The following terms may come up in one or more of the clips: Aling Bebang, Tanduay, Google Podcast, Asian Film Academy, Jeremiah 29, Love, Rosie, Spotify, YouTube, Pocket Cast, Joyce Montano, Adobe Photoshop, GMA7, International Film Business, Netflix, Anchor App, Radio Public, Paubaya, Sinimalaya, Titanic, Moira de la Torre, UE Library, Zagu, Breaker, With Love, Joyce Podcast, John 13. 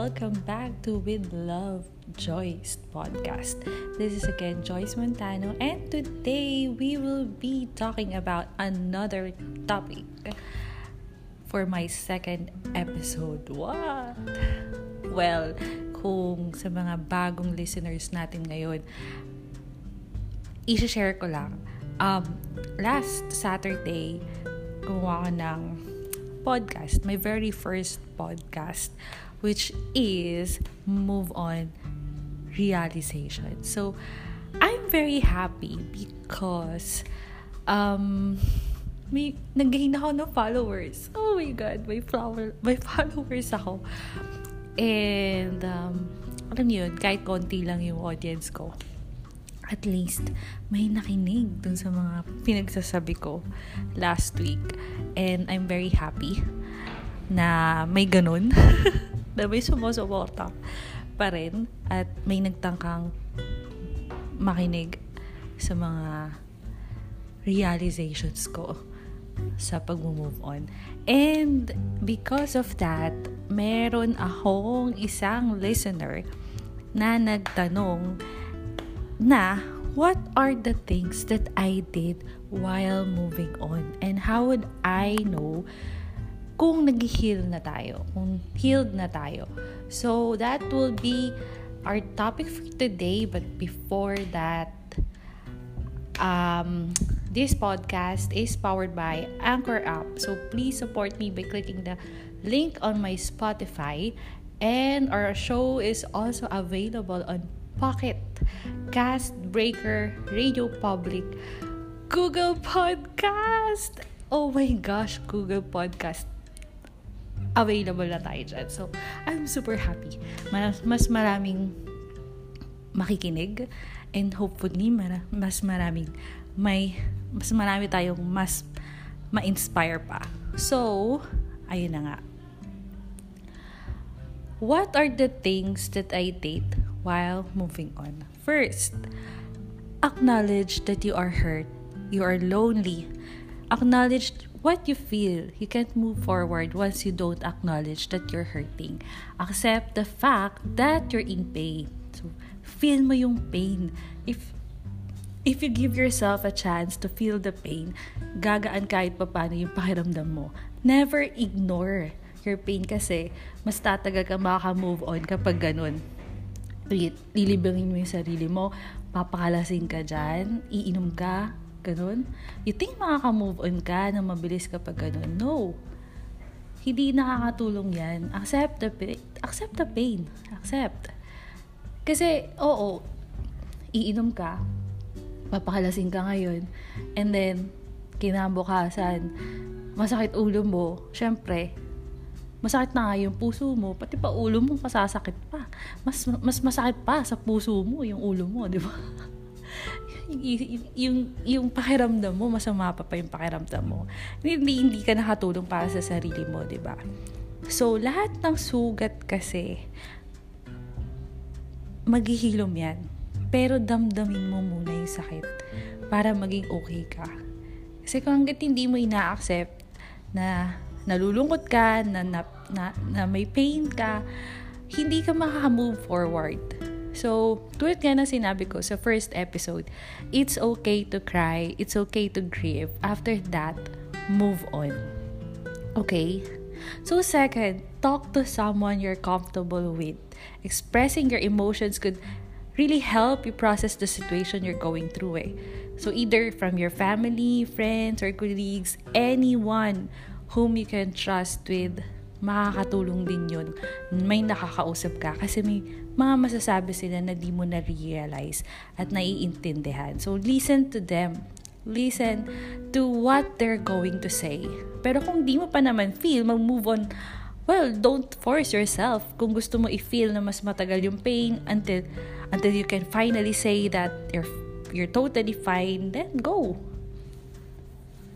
welcome back to With Love, Joyce Podcast. This is again Joyce Montano, and today we will be talking about another topic for my second episode. What? Well, kung sa mga bagong listeners natin ngayon, i-share ko lang. Last Saturday, gumawa ko ng podcast, my very first podcast, which is Move On Realization. So, I'm very happy because may nag-gain ako ng followers. Oh my God, may followers ako. And alam niyo yun, kahit konti lang yung audience ko, at least may nakinig dun sa mga pinagsasabi ko last week. And I'm very happy na may ganun. Na may sumusuporta pa rin at may nagtangkang makinig sa mga realizations ko sa pag-move on. And because of that, meron akong isang listener na nagtanong na, what are the things that I did while moving on? And how would I know kung nag-heal na tayo? Kung healed na tayo? So, that will be our topic for today. But before that, this podcast is powered by Anchor App. So, please support me by clicking the link on my Spotify. And our show is also available on Pocket Cast, Breaker, Radio Public, Google Podcast. Oh my gosh, Google Podcast. Available na tayo dyan. So, I'm super happy. Mas maraming makikinig and hopefully mas marami tayong mas ma-inspire pa. So, ayun na nga. What are the things that I did while moving on? First, acknowledge that you are hurt. You are lonely. Acknowledge what you feel. You can't move forward once you don't acknowledge that you're hurting. Accept the fact that you're in pain. So, feel mo yung pain. If you give yourself a chance to feel the pain, gagaan kahit papaano yung pakiramdam mo. Never ignore your pain kasi mas tatagal ka maka-move on kapag ganun. Lilibangin mo yung sarili mo, papakalasing ka dyan, iinom ka, ganun. You think makaka-move on ka na mabilis kapag ganun? No. Hindi nakakatulong yan. Accept the pain. Accept. Kasi, oo, iinom ka, papakalasing ka ngayon, and then, kinabukasan, masakit ulo mo, syempre, masakit na nga yung puso mo, pati pa ulo mo masasakit pa. Mas masakit pa sa puso mo yung ulo mo, di ba? yung pakiramdam mo, masama pa yung pakiramdam mo. Hindi ka nakatulong para sa sarili mo, di ba? So, lahat ng sugat kasi, maghihilom yan. Pero damdamin mo muna yung sakit para maging okay ka. Kasi kung hanggat hindi mo ina-accept na nalulungkot ka, na may pain ka, hindi ka makaka-move forward. So, tulad nga na sinabi ko sa first episode, it's okay to cry, it's okay to grieve. After that, move on. Okay? So, second, talk to someone you're comfortable with. Expressing your emotions could really help you process the situation you're going through. So, either from your family, friends, or colleagues, anyone whom you can trust with, makakatulong din yun. May nakakausap ka kasi may mga masasabi sila na di mo na-realize at naiintindihan. So, listen to them. Listen to what they're going to say. Pero kung di mo pa naman feel, mag-move on, well, don't force yourself. Kung gusto mo i-feel na mas matagal yung pain until you can finally say that you're totally fine, then go.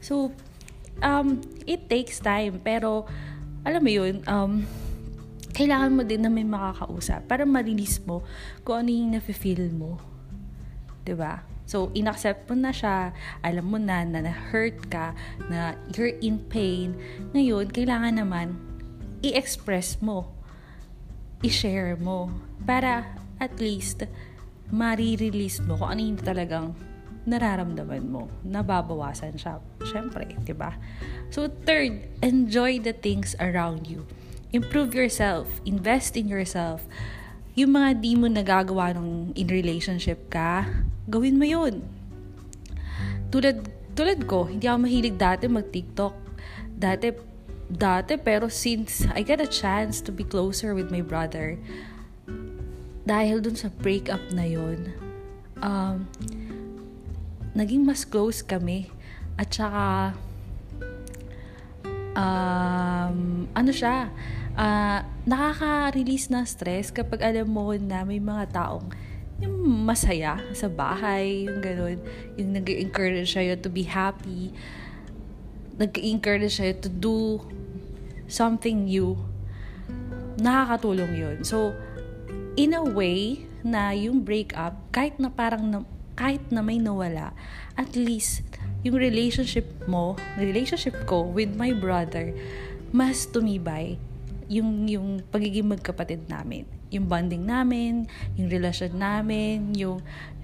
So, it takes time, pero alam mo yun, kailangan mo din na may makakausap para ma-release mo kung ano yung nafe-feel mo, diba? So, inaccept mo na siya, alam mo na na-hurt ka, na you're in pain. Ngayon, kailangan naman i-express mo i-share mo para at least marirelease mo kung ano yung talagang nararamdaman mo. Nababawasan siya. Siyempre, diba? So, third, enjoy the things around you. Improve yourself. Invest in yourself. Yung mga di mo nagagawa ng in relationship ka, gawin mo yun. Tulad ko, hindi ako mahilig dati mag-TikTok. Dati, pero since I got a chance to be closer with my brother, dahil dun sa breakup na yun, naging mas close kami. At saka, nakaka-release ng stress kapag alam mo na may mga taong yung masaya sa bahay, yung ganun, yung nag-encourage sa'yo to be happy, nag-encourage sa'yo to do something new. Nakakatulong yun. So, in a way na yung breakup, kahit na may nawala, at least yung relationship ko with my brother, mas tumibay yung pagiging magkapatid namin, yung bonding namin, yung relasyon namin,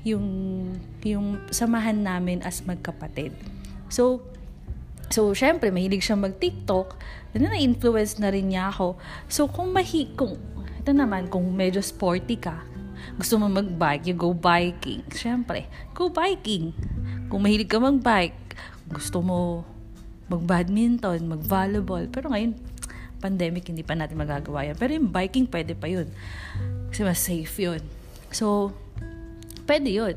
yung samahan namin as magkapatid. So, syempre, mahilig siya mag-TikTok. Na-influence na rin niya ako. So, kung medyo sporty ka, gusto mo mag-bike, you go biking. Syempre, go biking. Kung mahilig ka mag-bike, gusto mo mag-badminton, mag-volleyball. Pero ngayon, pandemic, hindi pa natin magagawa yan. Pero yung biking, pwede pa yun. Kasi mas safe yun. So, pwede yun.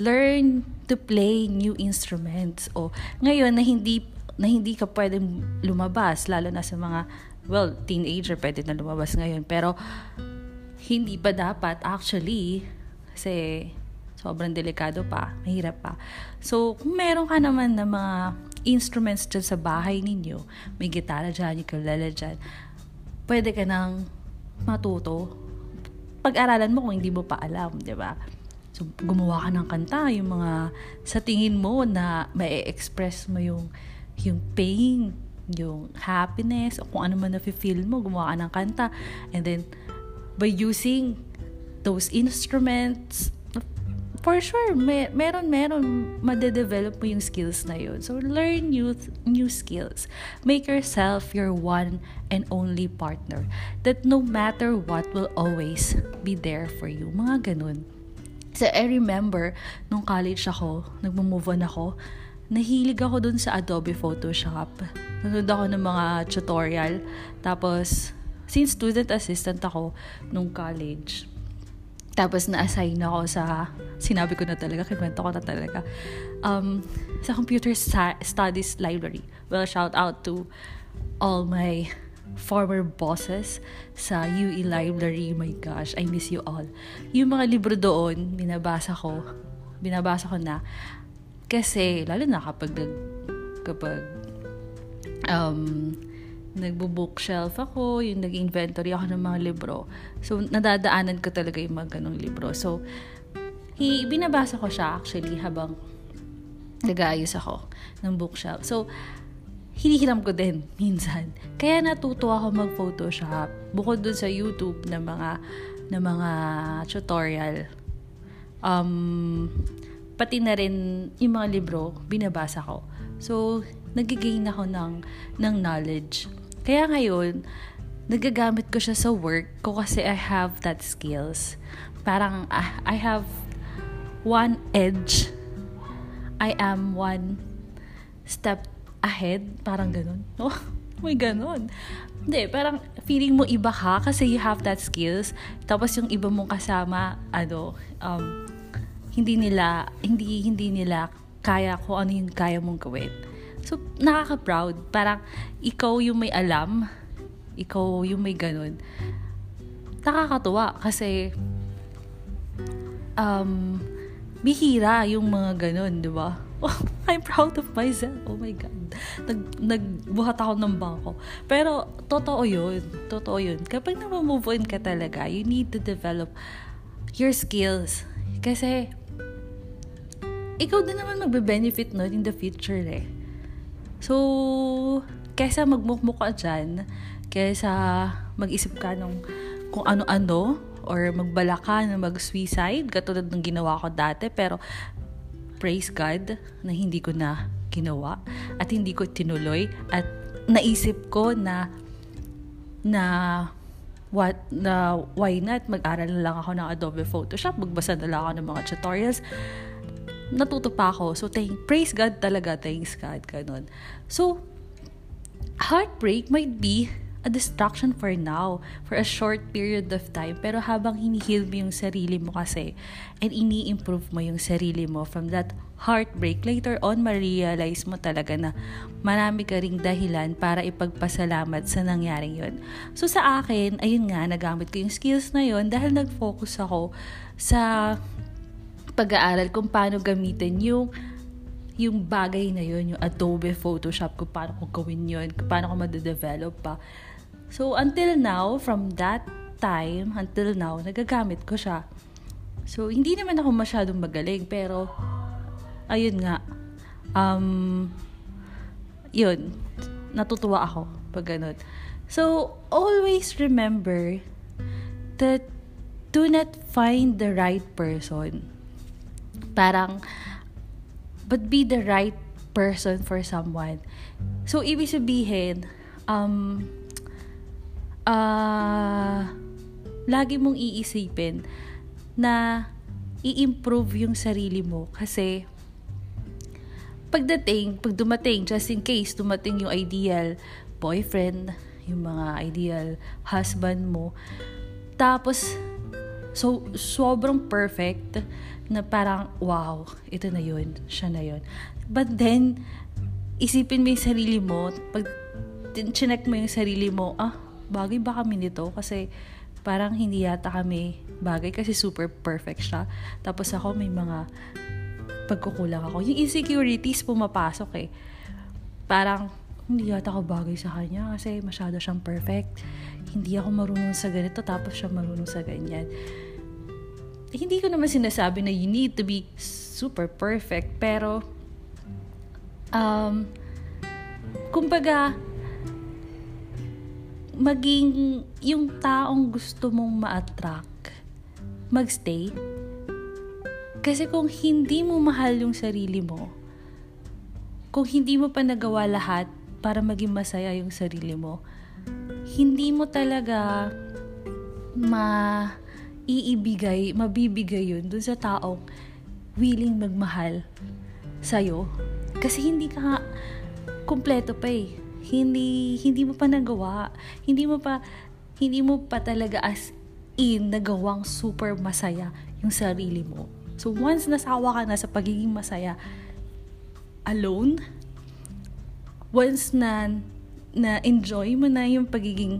Learn to play new instruments. O, ngayon, na hindi ka pwedeng lumabas, lalo na sa mga, teenager pwede na lumabas ngayon, pero hindi pa dapat actually, kasi sobrang delikado pa, mahirap pa. So, kung meron ka naman na mga instruments dyan sa bahay ninyo, may gitara dyan, ukulele dyan, pwede ka nang matuto. Pag-aralan mo kung hindi mo pa alam, di ba? So, gumawa ka ng kanta, yung mga sa tingin mo na ma-express mo yung pain, yung happiness, o kung ano man na-feel mo, gumawa ka ng kanta. And then, by using those instruments, for sure, meron, madedevelop mo yung skills na yun. So, learn new skills. Make yourself your one and only partner that no matter what will always be there for you. Mga ganun. So, I remember, nung college ako, nag-move on ako, nahilig ako dun sa Adobe Photoshop. Nanood ako ng mga tutorial. Tapos, since student assistant ako nung college, tapos na-assign ako sa, sinabi ko na talaga, kinuwento ko na talaga, sa computer studies library. Well, shout out to all my former bosses sa UE Library. My gosh, I miss you all. Yung mga libro doon, binabasa ko na. Kasi, lalo na kapag nagbo-bookshelf ako, yung nag-inventory ako ng mga libro. So, nadadaanan ko talaga yung mga ganong libro. So, binabasa ko siya actually habang nag-aayos ako ng bookshelf. So, hinihiram ko din minsan. Kaya natuto ako mag-Photoshop. Bukod dun sa YouTube na mga tutorial. Pati na rin yung mga libro, binabasa ko. So, nagigain ako ng knowledge. Kaya ngayon, nagagamit ko siya sa work ko kasi I have that skills. Parang, I have one edge. I am one step ahead. Parang ganun. Oh, may ganun. Hindi, parang feeling mo iba ka kasi you have that skills. Tapos yung iba mong kasama, hindi nila kaya ko ano yung kaya mong gawin. So, nakaka-proud. Parang, ikaw yung may alam. Ikaw yung may ganun. Nakakatuwa kasi bihira yung mga ganun, di ba? Oh, I'm proud of myself. Oh my God. Nagbuhat ako ng bangko. Pero, totoo yun. Kapag na-move on ka talaga, you need to develop your skills. Kasi, ikaw din naman magbe-benefit nun in the future eh. So, kaysa magmukmuk ka dyan, kaysa mag-isip ka nung kung ano-ano or magbalaka na mag-suicide katulad ng ginawa ko dati, pero praise God na hindi ko na ginawa at hindi ko tinuloy at naisip ko na why not, mag-aral na lang ako ng Adobe Photoshop, magbasa na lang ako ng mga tutorials, natuto pa ako, so praise God talaga, thanks God, ganun. So heartbreak might be a distraction for now, for a short period of time, pero habang hiniheal mo yung sarili mo kasi, and ini-improve mo yung sarili mo from that heartbreak, later on, ma-realize mo talaga na marami ka ring dahilan para ipagpasalamat sa nangyaring yun. So sa akin, ayun nga, nagamit ko yung skills na yun dahil nag-focus ako sa pag-aaral kung paano gamitin yung bagay na yun, yung Adobe Photoshop, kung paano ko gawin yun, kung paano ko madadevelop pa. So, until now, from that time, until now, nagagamit ko siya. So, hindi naman ako masyadong magaling, pero, ayun nga, yun, natutuwa ako pag ganun. So, always remember that do not find the right person. But be the right person for someone. So, ibig sabihin, lagi mong iisipin na i-improve yung sarili mo. Kasi, pag dumating, just in case, dumating yung ideal boyfriend, yung mga ideal husband mo, tapos, so, sobrang perfect na parang, wow, ito na yun, siya na yun. But then, isipin mo yung sarili mo, pag chinek mo yung sarili mo, bagay ba kami nito? Kasi parang hindi yata kami bagay kasi super perfect siya. Tapos ako may mga pagkukulang ako. Yung insecurities pumapasok eh. Parang, hindi yata ako bagay sa kanya kasi masyado siyang perfect. Hindi ako marunong sa ganito, tapos siya marunong sa ganyan. Hindi ko naman sinasabi na you need to be super perfect, pero kumbaga maging yung taong gusto mong ma-attract, magstay. Kasi kung hindi mo mahal yung sarili mo, kung hindi mo pa nagawa lahat para maging masaya yung sarili mo, hindi mo talaga mabibigay yun dun sa taong willing magmahal sa'yo. Kasi hindi ka kumpleto pa eh. Hindi mo pa nagawa. Hindi mo pa talaga as in nagawang super masaya yung sarili mo. So once nasawa ka na sa pagiging masaya alone, once na enjoy mo na yung pagiging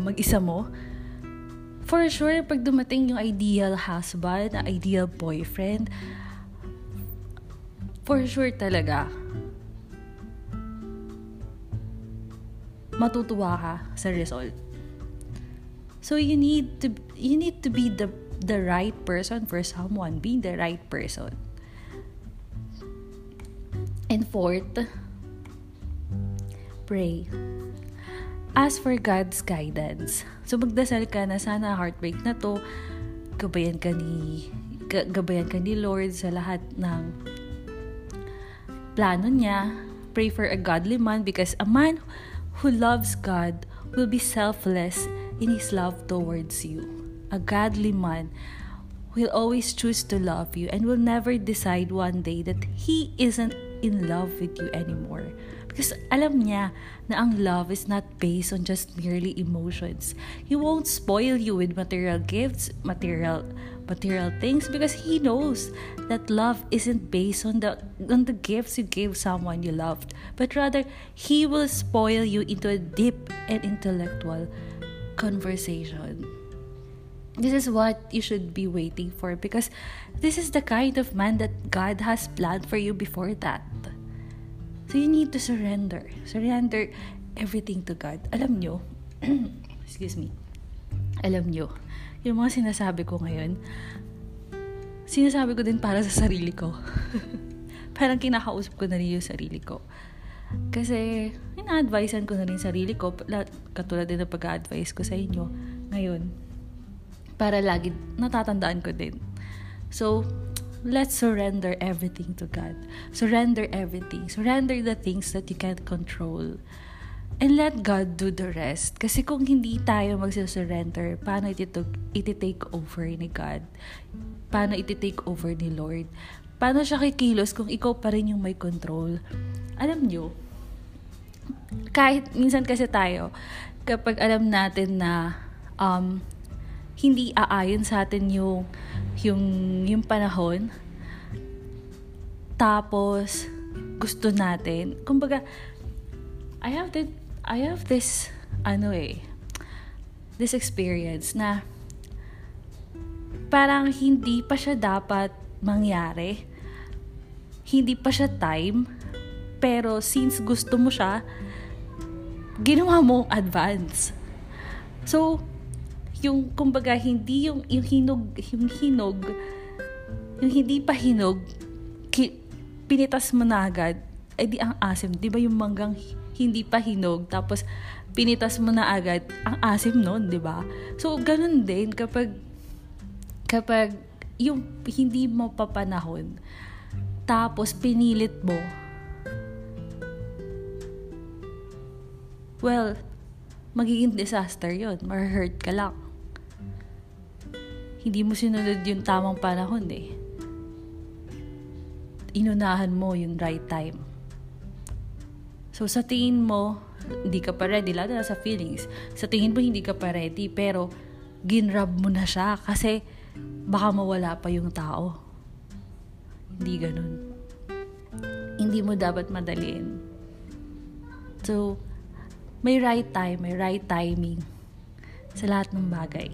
mag-isa mo, for sure, pag dumating yung ideal husband, ideal boyfriend, for sure talaga, matutuwa ka sa result. So you need to be the right person for someone, being the right person. And fourth, pray. Ask for God's guidance. So, magdasal ka na sana heartbreak na to, gabayan ka ni Lord sa lahat ng plano niya. Pray for a godly man, because a man who loves God will be selfless in his love towards you. A godly man will always choose to love you and will never decide one day that he isn't in love with you anymore. Because alam niya na ang love is not based on just merely emotions. He won't spoil you with material gifts, material things, because he knows that love isn't based on the gifts you gave someone you loved, but rather he will spoil you into a deep and intellectual conversation. This is what you should be waiting for, because this is the kind of man that God has planned for you before that. So, you need to surrender. Surrender everything to God. Alam nyo, alam nyo, yung mga sinasabi ko ngayon, sinasabi ko din para sa sarili ko. Parang kinakausap ko na rin yung sarili ko. Kasi, na-advisean ko na rin sarili ko, katulad din na pag-a-advise ko sa inyo ngayon, para lagi natatandaan ko din. So, let's surrender everything to God. Surrender everything. Surrender the things that you can't control. And let God do the rest. Kasi kung hindi tayo magsisurrender, paano iti-take over ni God? Paano iti-take over ni Lord? Paano siya kikilos kung ikaw pa rin yung may control? Alam nyo, kahit minsan kasi tayo, kapag alam natin na hindi aayon sa atin yung panahon, tapos gusto natin, kumbaga, I have this experience na parang hindi pa siya dapat mangyari. Hindi pa siya time, pero since gusto mo siya, ginawa mo advance. So, yung kumbaga hindi yung hindi pa hinog, pinitas mo na agad, di ang asim, di ba yung manggang hindi pa hinog, tapos pinitas mo na agad, ang asim nun, di ba? So, ganun din kapag yung hindi mo papanahon, tapos pinilit mo, well, magiging disaster yun, ma-hurt ka lang. Hindi mo sinunod yung tamang panahon eh. Inunahan mo yung right time. So, sa tingin mo, hindi ka pa ready. Lalo na sa feelings. Sa tingin mo, hindi ka pa ready. Pero, ginrab mo na siya. Kasi, baka mawala pa yung tao. Hindi ganun. Hindi mo dapat madaliin. So, may right time, may right timing sa lahat ng bagay.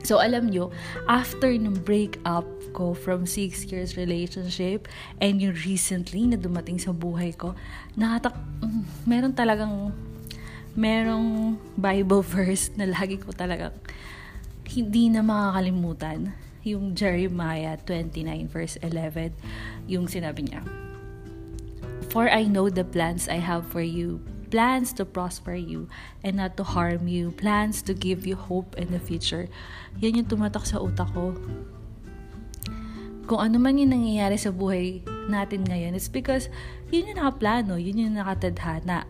So, alam nyo, after nung breakup ko from 6 years relationship and yung recently na dumating sa buhay ko, merong Bible verse na lagi ko talagang hindi na makakalimutan, yung Jeremiah 29 verse 11, yung sinabi niya, "For I know the plans I have for you, plans to prosper you and not to harm you, plans to give you hope in the future." Yan yung tumatak sa utak ko. Kung ano man yung nangyayari sa buhay natin ngayon, it's because yun yung nakaplano, yun yung nakatadhana.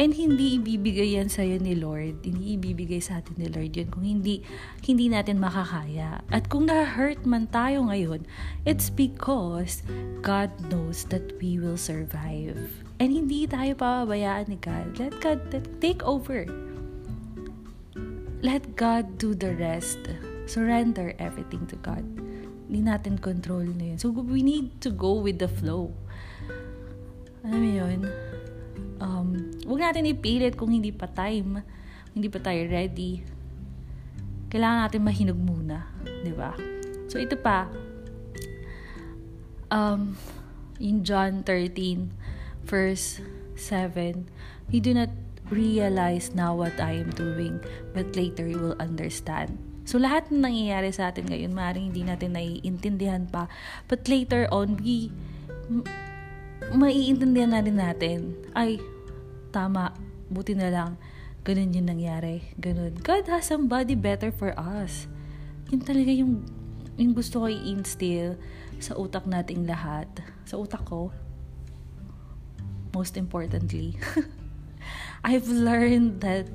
And hindi ibibigay yan sa'yo ni Lord, hindi ibibigay sa atin ni Lord yun kung hindi natin makakaya. At kung na-hurt man tayo ngayon, it's because God knows that we will survive. And hindi tayo pababayaan ni God. Let God take over. Let God do the rest. Surrender everything to God. Hindi natin control na yun. So, we need to go with the flow. Alam mo yun? Huwag natin ipilit kung hindi pa time, hindi pa tayo ready. Kailangan natin mahinog muna. Diba? So, ito pa. In John 13, verse 7, "You do not realize now what I am doing, but later you will understand." So, lahat ng nangyayari sa atin ngayon, maaaring hindi natin naiintindihan pa. But later on, maiintindihan na rin natin. Ay, tama. Buti na lang. Ganun yung nangyari. Ganun. God has somebody better for us. Yun talaga yung gusto ko i-instill sa utak nating lahat. Sa utak ko. Most importantly. I've learned that,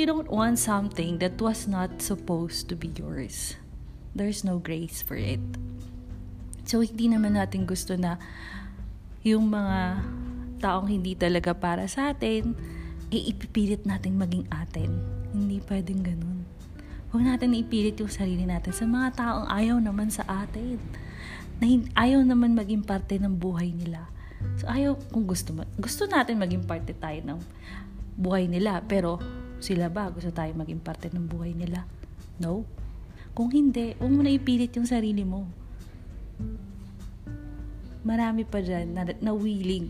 you don't want something that was not supposed to be yours. There's no grace for it. So, hindi naman natin gusto na yung mga taong hindi talaga para sa atin, ipipilit natin maging atin. Hindi pwedeng ganun. Huwag natin ipilit yung sarili natin sa mga taong ayaw naman sa atin. Ayaw naman maging parte ng buhay nila. So, ayaw kung gusto natin maging parte tayo ng buhay nila, pero sila ba gusto tayo maging parte ng buhay nila? No. Kung hindi, huwag mo na ipilit yung sarili mo. Marami pa dyan na willing.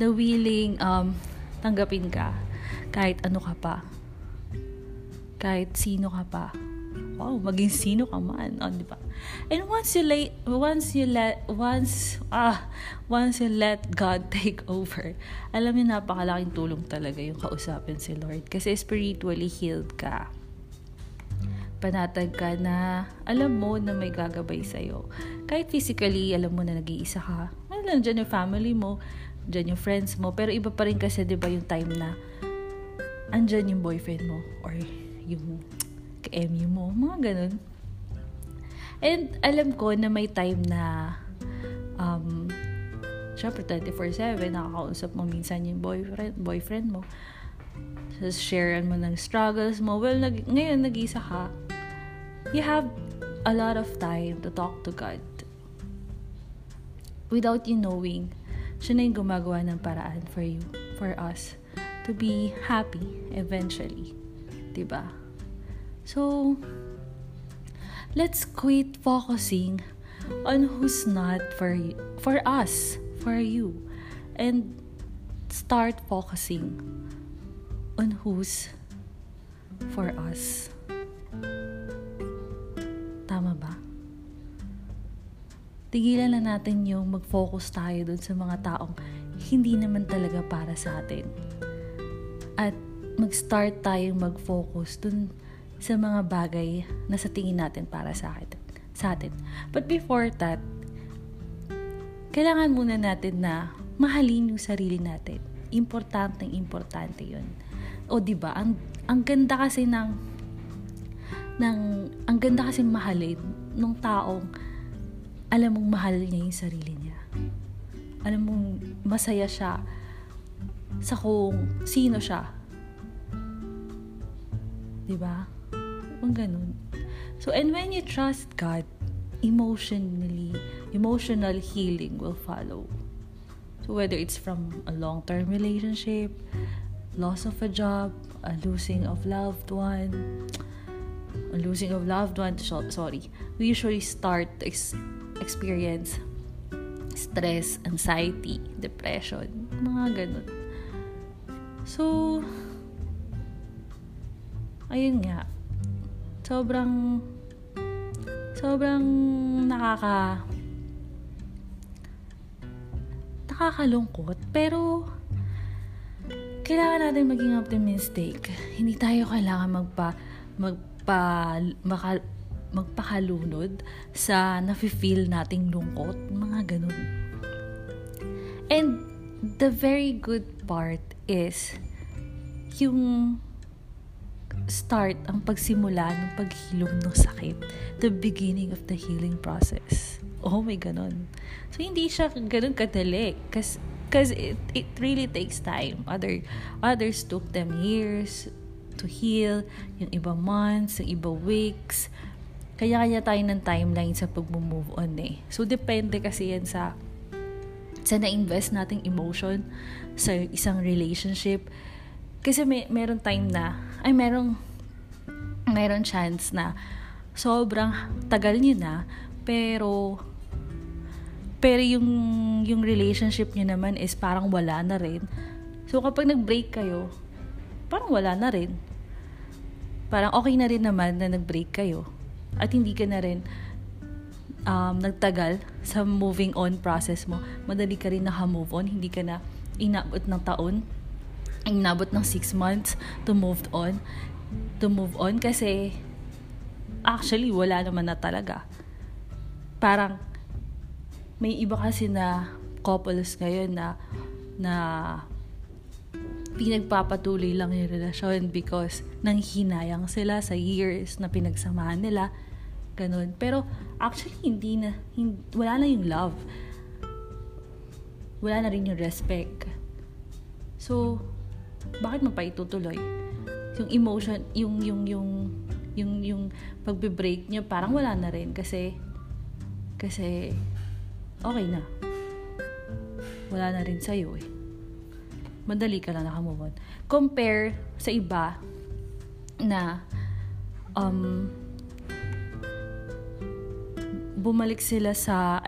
The willing tanggapin ka kahit ano ka pa. Kahit sino ka pa. wow, maging sino ka man, oh, di ba? And once you let God take over, alam niyo, napakalaking tulong talaga yung kausapin si Lord, kasi spiritually healed ka, panatag ka na alam mo na may gagabay sa'yo. Kahit physically, alam mo na nag-iisa ka, alam, dyan yung family mo, dyan yung friends mo, pero iba pa rin kasi, di ba, yung time na andyan yung boyfriend mo or yung ka-MU mo, mga ganun. And alam ko na may time na syempre 24/7 nakakausap mo minsan yung boyfriend mo, so sharean mo ng struggles mo. Well, ngayon nag-isa ka, you have a lot of time to talk to God without you knowing. Siya na yung gumagawa ng paraan for you, for us to be happy eventually, diba? So let's quit focusing on who's not for you, for us, for you, and start focusing on who's for us. Tama ba? Tigilan na natin yung mag-focus tayo dun sa mga taong hindi naman talaga para sa atin, at mag-start tayong mag-focus dun sa mga bagay na sa tingin natin para sa atin. But before that, kailangan muna natin na mahalin yung sarili natin. Importante yun. O diba, ang ganda kasi ang ganda kasi mahalin nung taong alam mong mahal niya yung sarili niya. Alam mong masaya siya sa kung sino siya. Diba? Ang ganun. So, and when you trust God, emotional healing will follow. So, whether it's from a long-term relationship, loss of a job, a losing of loved one, we usually start to experience stress, anxiety, depression, mga ganun. So, ayun nga. Sobrang nakakalungkot, pero kailangan natin maging optimistic. Hindi tayo kailangan magpakalunod sa nafe-feel nating lungkot, mga ganun. And the very good part is yung start, ang pagsimula ng paghilom ng sakit, the beginning of the healing process. Oh, may ganun. So hindi siya ganun kadali, cause it really takes time. Others took them years to heal, yung iba months, yung iba weeks. Kaya tayo ng timeline sa pag-move on eh. So depende kasi yan sa na-invest nating emotion sa isang relationship, kasi meron time na meron chance na sobrang tagal niyo na, pero yung relationship niyo naman is parang wala na rin. So kapag nag-break kayo, parang wala na rin. Parang okay na rin naman na nag-break kayo. At hindi ka na rin nagtagal sa moving on process mo. Madali ka rin naka-move on, hindi ka na inabot ng taon, inabot ng 6 months to move on kasi actually wala naman na talaga. Parang may iba kasi na couples ngayon na pinagpapatuloy lang yung relasyon because nanghinayang sila sa years na pinagsamahan nila, ganun. Pero actually wala na yung love, wala na rin yung respect. So bakit mo pa itutuloy? Yung emotion, yung pagbe-break niya parang wala na rin kasi okay na. Wala na rin sa iyo eh. Madali ka lang naka-move on. Compare sa iba na bumalik sila sa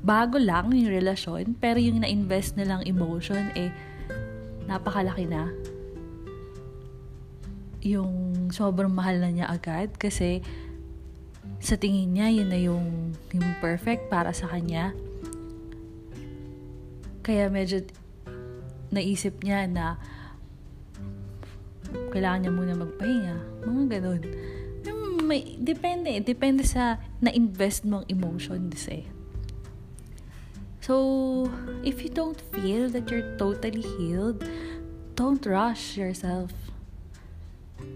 bago lang yung relasyon, pero yung na-invest nilang emotion, napakalaki na. yung sobrang mahal na niya agad kasi sa tingin niya yun na yung perfect para sa kanya. Kaya medyo naisip niya na kailangan niya muna magpahinga, mga ganun. Depende sa na-invest mong emotions eh. So, if you don't feel that you're totally healed, don't rush yourself.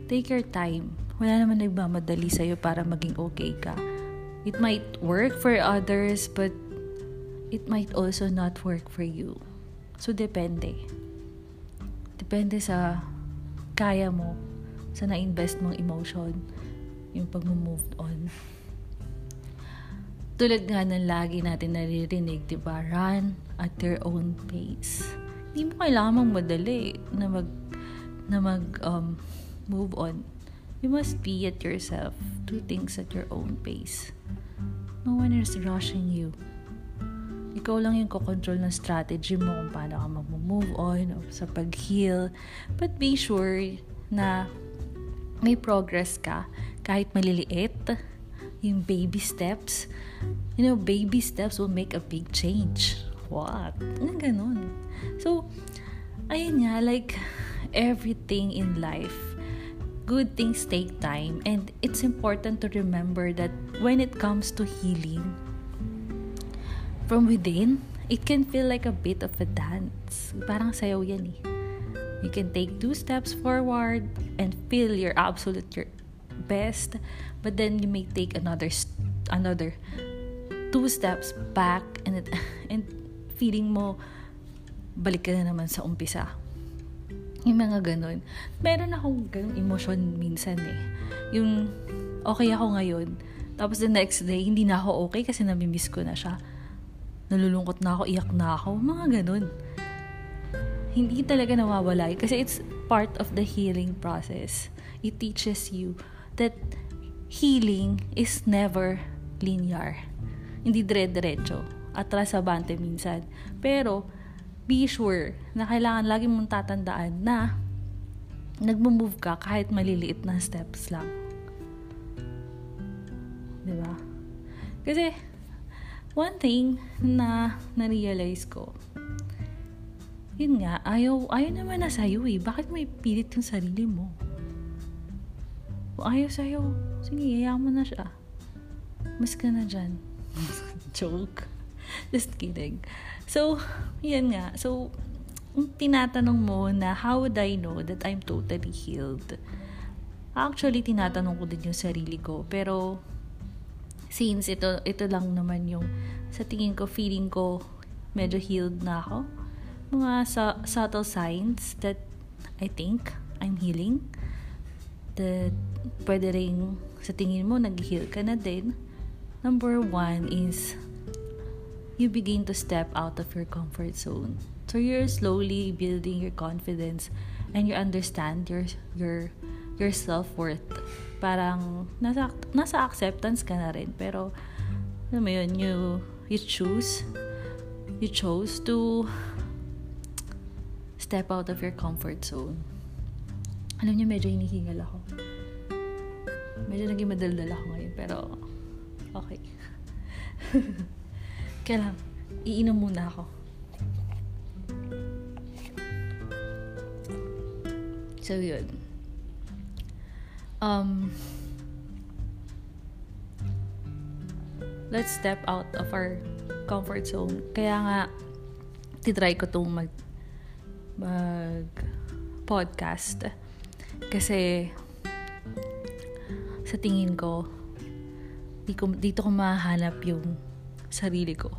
Take your time. Wala naman nagmamadali sa'yo para maging okay ka. It might work for others, but it might also not work for you. So, depende. Depende sa kaya mo, sa na-invest mong emotion, yung pag-move on. Tulad nga ng lagi natin naririnig, diba? Run at their own pace. Hindi mo kailangan magmadali na mag move on. You must be at yourself. Do things at your own pace. No one is rushing you. Ikaw lang yung kukontrol ng strategy mo kung paano ka mag-move on o sa pag-heal. But be sure na may progress ka kahit maliliit. Yung baby steps. You know, baby steps will make a big change. What? Ganun. So, ayun nga, like, everything in life, good things take time. And it's important to remember that when it comes to healing, from within, it can feel like a bit of a dance. Parang sayaw yan eh. You can take 2 steps forward and feel your absolute best, but then you may take another 2 steps back and feeling mo balik ka na naman sa umpisa. Yung mga ganun. Meron akong ganung emotion minsan eh. Yung okay ako ngayon, tapos the next day hindi na ako okay kasi nami-miss ko na siya. Nalulungkot na ako, iyak na ako, mga ganun. Hindi talaga nawawala kasi it's part of the healing process. It teaches you that healing is never linear. Hindi dire-diretso. Atrasabante minsan. Pero, be sure na kailangan lagi mong tatandaan na nagmumove ka kahit maliliit na steps lang. Diba? Kasi, one thing na na-realize ko, yun nga, ayaw naman na sa'yo eh. Bakit mo ipilit yung sarili mo? Kung ayaw sa'yo, sige, ayaw mo na siya. Mas ka na dyan. Joke. Just kidding. So, yan nga. So, yung tinatanong mo na, how would I know that I'm totally healed? Actually, tinatanong ko din yung sarili ko. Pero, since ito lang naman yung, sa tingin ko, feeling ko, medyo healed na ako. Mga subtle signs that I think I'm healing. That pwede rin sa tingin mo nag-heal ka na din. Number 1 is you begin to step out of your comfort zone. So you're slowly building your confidence and you understand your self-worth. Parang nasa acceptance ka na rin, pero alam mo yun, you chose to step out of your comfort zone. Alam niyo, medyo hinihingal ako. Medyo naging madaldal ako ngayon, pero okay. Kailangan, iinom muna ako. So, yun. Let's step out of our comfort zone. Kaya nga, titry ko itong mag-podcast. Kasi sa tingin ko dito ko mahanap yung sarili ko.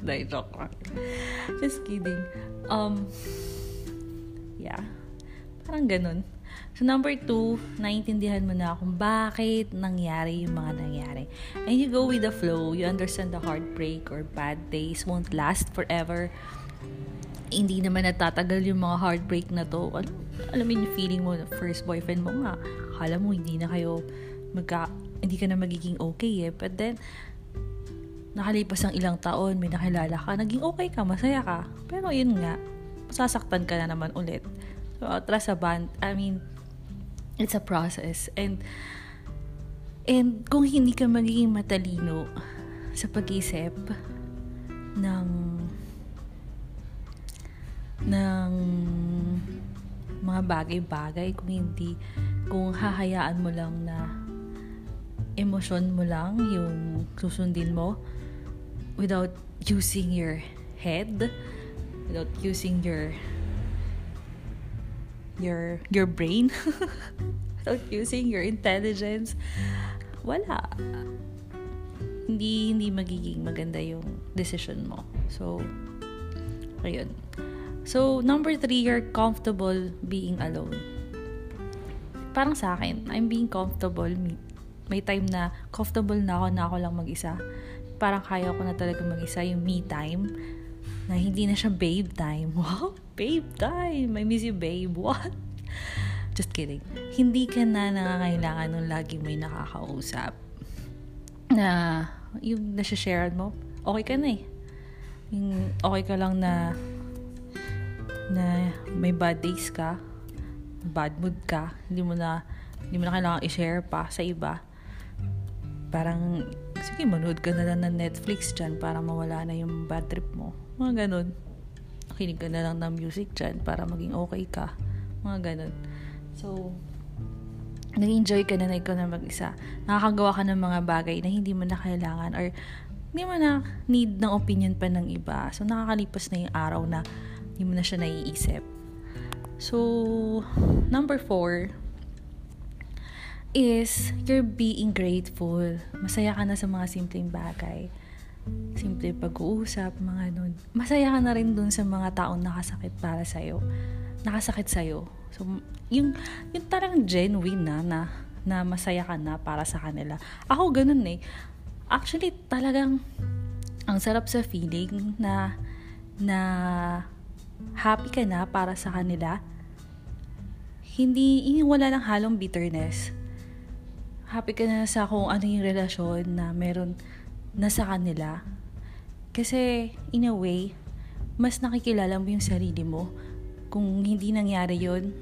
Dahil joke lang. Just kidding. Yeah. Parang ganun. So number 2, naiintindihan mo na kung bakit nangyari yung mga nangyari. And you go with the flow. You understand the heartbreak or bad days won't last forever. Hindi naman natatagal yung mga heartbreak na to. Alamin yung feeling mo, first boyfriend mo nga, akala mo hindi ka na magiging okay eh. But then, nakalipas ang ilang taon, may nakilala ka, naging okay ka, masaya ka. Pero yun nga, masasaktan ka na naman ulit. So, atrasabante, it's a process. And kung hindi ka magiging matalino sa pag-isip ng mga bagay-bagay, kung hahayaan mo lang na emosyon mo lang yung susundin mo without using your head, without using your brain, without using your intelligence, wala. Hindi magiging maganda yung decision mo. So, ayun. So, number 3, you're comfortable being alone. Parang sa akin, I'm being comfortable. May time na comfortable na ako lang mag-isa. Parang kaya ko na talaga mag-isa yung me time. Na hindi na siya babe time. Wow, babe time! I miss you, babe. What? Just kidding. Hindi ka na nangangailangan nung lagi may nakakausap. Na yung nasa-sharean mo, okay ka na eh. Yung okay ka lang na may bad days ka, bad mood ka, hindi mo na kailangan i-share pa sa iba. Parang, sige, manood ka na lang ng Netflix dyan para mawala na yung bad trip mo. Mga ganun. Nakinig ka na lang ng music dyan para maging okay ka. Mga ganun. So, nag-enjoy ka na ikaw na mag-isa. Nakakagawa ka ng mga bagay na hindi mo na kailangan or hindi mo na need ng opinion pa ng iba. So, nakakalipas na yung araw na hindi mo na siya naiisip. So, number 4 is you're being grateful. Masaya ka na sa mga simpleng bagay. Simple pag-uusap, mga nun. Masaya ka na rin dun sa mga taong nakasakit para sa'yo. Nakasakit sa'yo. So, yung tarang genuine na masaya ka na para sa kanila. Ako ganun eh. Actually, talagang ang sarap sa feeling na happy ka na para sa kanila. Hindi wala nang halong bitterness. Happy ka na sa kung ano yung relasyon na meron na sa kanila. Kasi in a way, mas nakikilala mo yung sarili mo. Kung hindi nangyari yun,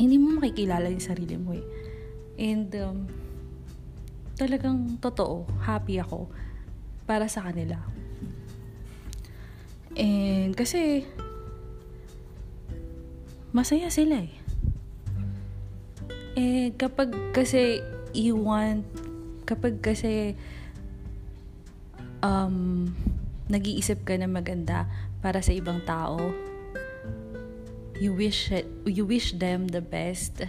hindi mo makikilala yung sarili mo eh. And talagang totoo, happy ako para sa kanila. And kasi masaya sila eh. Eh kapag kasi nag-iisip ka na maganda para sa ibang tao, you wish them the best.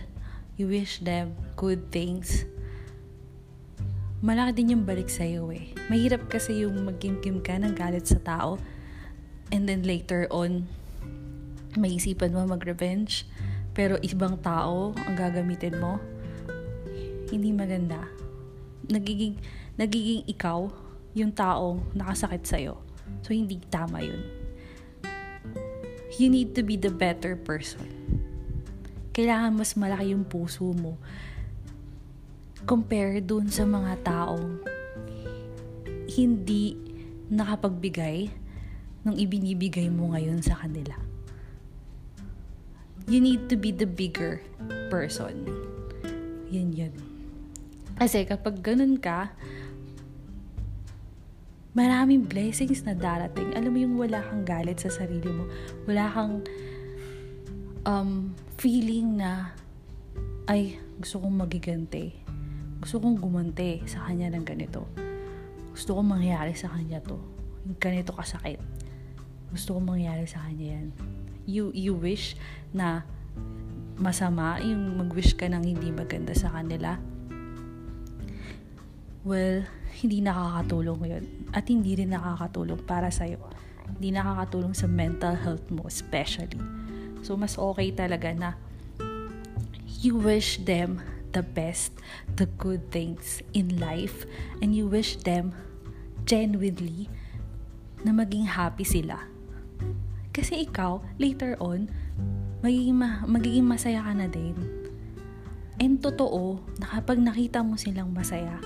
You wish them good things. Malaki din yung balik sa'yo eh. Mahirap kasi yung magkimkim ka ng galit sa tao. And then later on, may isipan mo mag-revenge. Pero ibang tao ang gagamitin mo. Hindi maganda. Nagiging ikaw yung taong nakasakit sa'yo. So hindi tama yun. You need to be the better person. Kailangan mas malaki yung puso mo compare dun sa mga taong hindi nakapagbigay ng ibinibigay mo ngayon sa kanila. You need to be the bigger person. Yun. Kasi kapag ganun ka, maraming blessings na darating. Alam mo yung wala kang galit sa sarili mo. Wala kang feeling na ay, gusto kong magigante. Gusto kong gumante sa kanya ng ganito. Gusto kong mangyari sa kanya to. Yung ganito kasakit. Gusto kong mangyari sa kanya yan. You wish na masama. Yung mag-wish ka ng hindi maganda sa kanila. Well, hindi nakakatulong yun. At hindi rin nakakatulong para sa'yo. Hindi nakakatulong sa mental health mo, especially. So, mas okay talaga na you wish them the best, the good things in life, and you wish them genuinely na maging happy sila. Kasi ikaw, later on, magiging masaya ka na din. And totoo, na kapag nakita mo silang masaya,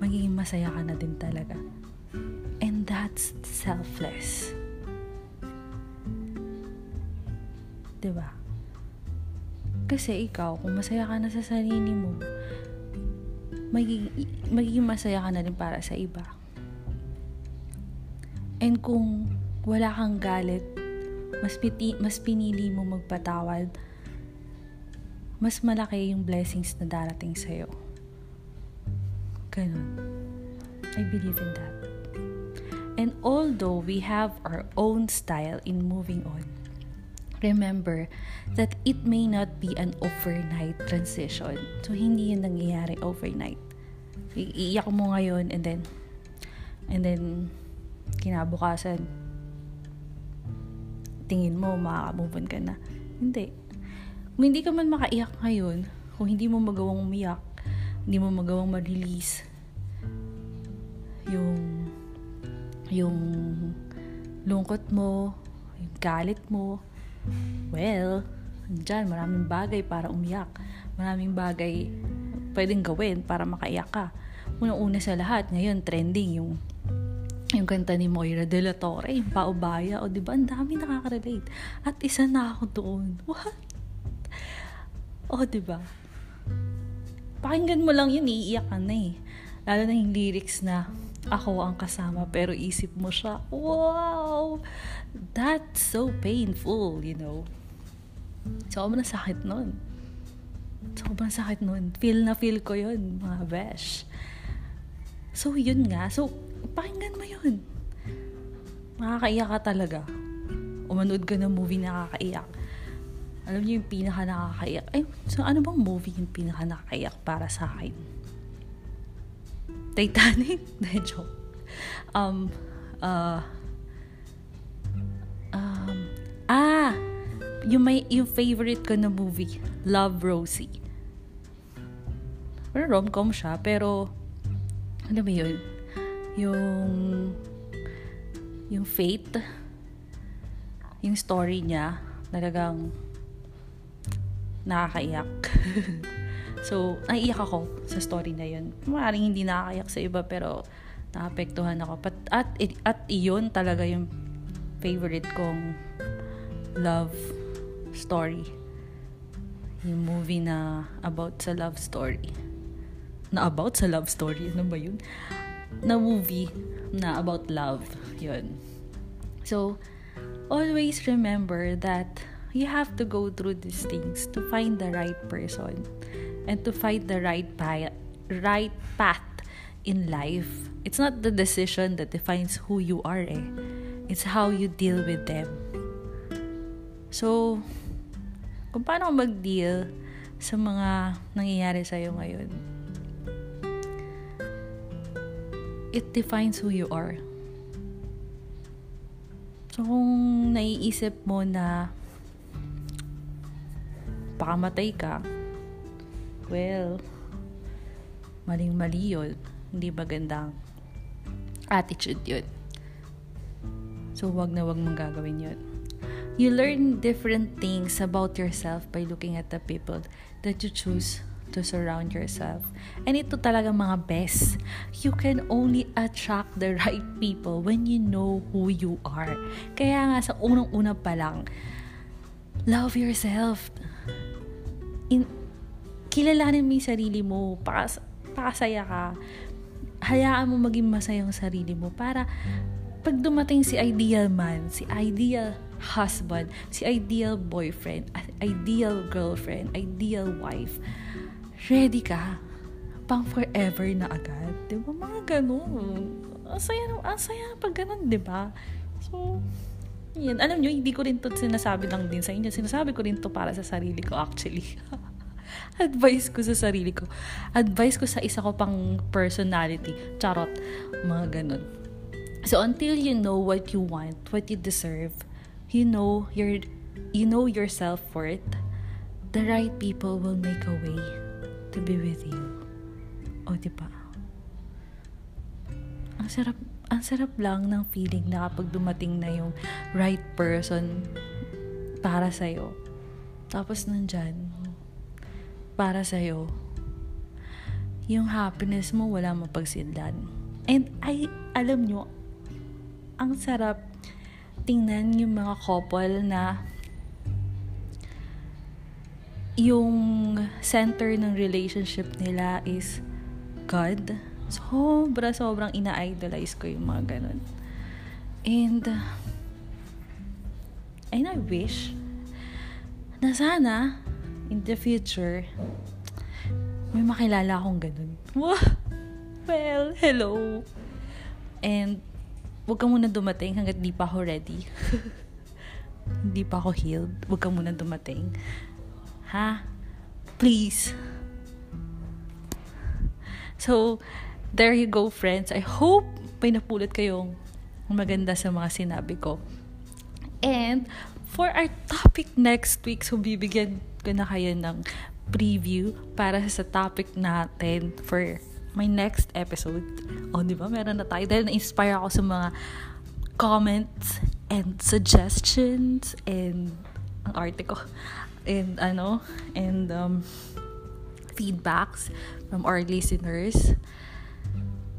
magiging masaya ka na din talaga. And that's selfless. Diba? Kasi ikaw, kung masaya ka na sa sarili mo, magiging masaya ka na rin para sa iba. And kung wala kang galit, mas pinili mo magpatawad, mas malaki yung blessings na darating sa'yo. Ganun. I believe in that. And although we have our own style in moving on, remember that it may not be an overnight transition. So, hindi yun nangyayari overnight. Iiyak mo ngayon and then kinabukasan, tingin mo, makaka-move on ka na. Hindi. Kung hindi ka man makaiyak ngayon, kung hindi mo magawang umiyak, hindi mo magawang ma-release yung lungkot mo, yung galit mo, well, dyan, maraming bagay para umiyak. Maraming bagay pwedeng gawin para makaiyak ka. Unang-una sa lahat, ngayon, trending yung kanta ni Moira de la Torre, yung Paubaya, o diba, ang dami nakaka-relate. At isa na ako doon. What? O diba? Pakinggan mo lang yun, iiyak ka na eh. Lalo na yung lyrics na, ako ang kasama pero isip mo siya, wow, that's so painful, you know. Sobrang sakit nun, feel na feel ko yun, mga besh. So yun nga, so pakinggan mo yun, makakaiyak ka talaga. Umanood ka ng movie na nakakaiyak. Alam niyo yung pinaka nakakaiyak, ay so ano bang movie yung pinaka nakakaiyak para sa akin? Titanic? Na joke. Yung favorite ko na movie, Love, Rosie. Pero rom-com siya, pero ano ba yun? Yung fate, yung story niya, talagang nakakaiyak. So, naiiyak ako sa story na yun. Maaaring hindi nakakayak sa iba, pero naapektuhan ako. At iyon talaga yung favorite kong love story. Yung movie na about sa love story. Ano ba yun? Na movie na about love. Yun. So, always remember that you have to go through these things to find the right person. And to find the right path in life. It's not the decision that defines who you are, eh. It's how you deal with them. So, kung paano mag-deal sa mga nangyayari sa'yo ngayon, it defines who you are. So, kung naiisip mo na pakamatay ka, well, maling-mali yun. Hindi magandang attitude yun. So, wag na wag mong gagawin yun. You learn different things about yourself by looking at the people that you choose to surround yourself. And ito talaga mga best. You can only attract the right people when you know who you are. Kaya nga sa unang-una pa lang, love yourself. Kilalanin mo yung sarili mo, pakasaya ka, hayaan mo maging masaya yung sarili mo para pag dumating si ideal man, si ideal husband, si ideal boyfriend, ideal girlfriend, ideal wife, ready ka pang forever na agad. Diba? Mga ganun. Ang saya pag ganun, diba? So, yan. Alam nyo, hindi ko rin to sinasabi lang din sa inyo. Sinasabi ko rin to para sa sarili ko actually. Advice ko sa sarili ko. Advice ko sa isa ko pang personality. Charot. Mga ganun. So, until you know what you want, what you deserve, you know your self-worth, the right people will make a way to be with you. O, diba? Ang sarap lang ng feeling na kapag dumating na yung right person para sa'yo. Tapos nandyan, para sa'yo, yung happiness mo wala mapagsidlan. And alam nyo, ang sarap tingnan yung mga couple na yung center ng relationship nila is God. Sobrang ina-idolize ko yung mga ganun. And I wish na sana in the future may makilala akong ganun. Well, hello. And wag ka muna dumating hanggat di pa ako ready. Di pa ako healed. Wag ka muna dumating. Ha? Please. So, there you go, friends. I hope may napulot kayong maganda sa mga sinabi ko. And for our topic next week, so bibigyan ko na kayo ng preview para sa topic natin for my next episode. O, di ba? Meron na tayo. Dahil na-inspire ako sa mga comments and suggestions and ang arte ko. And feedbacks from our listeners.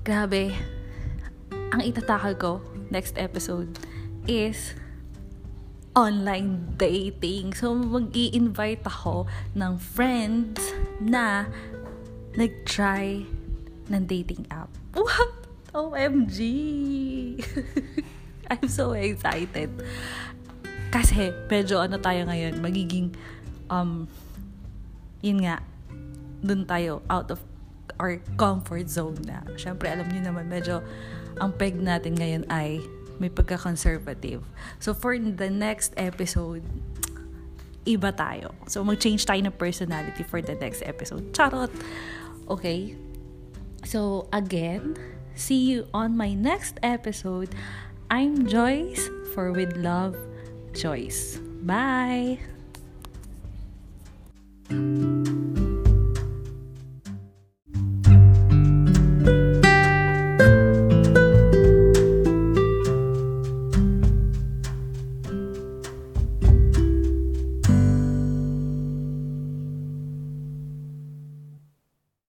Grabe. Ang itatakal ko next episode is online dating. So, mag-i-invite ako ng friends na nag-try ng dating app. What? OMG! I'm so excited. Kasi, medyo tayo ngayon, magiging, yun nga, dun tayo, out of our comfort zone na. Siyempre, alam nyo naman, medyo, ang peg natin ngayon ay may pagka-conservative. So, for the next episode, iba tayo. So, mag-change tayo ng personality for the next episode. Charot! Okay? So, again, see you on my next episode. I'm Joyce for With Love, Joyce. Bye!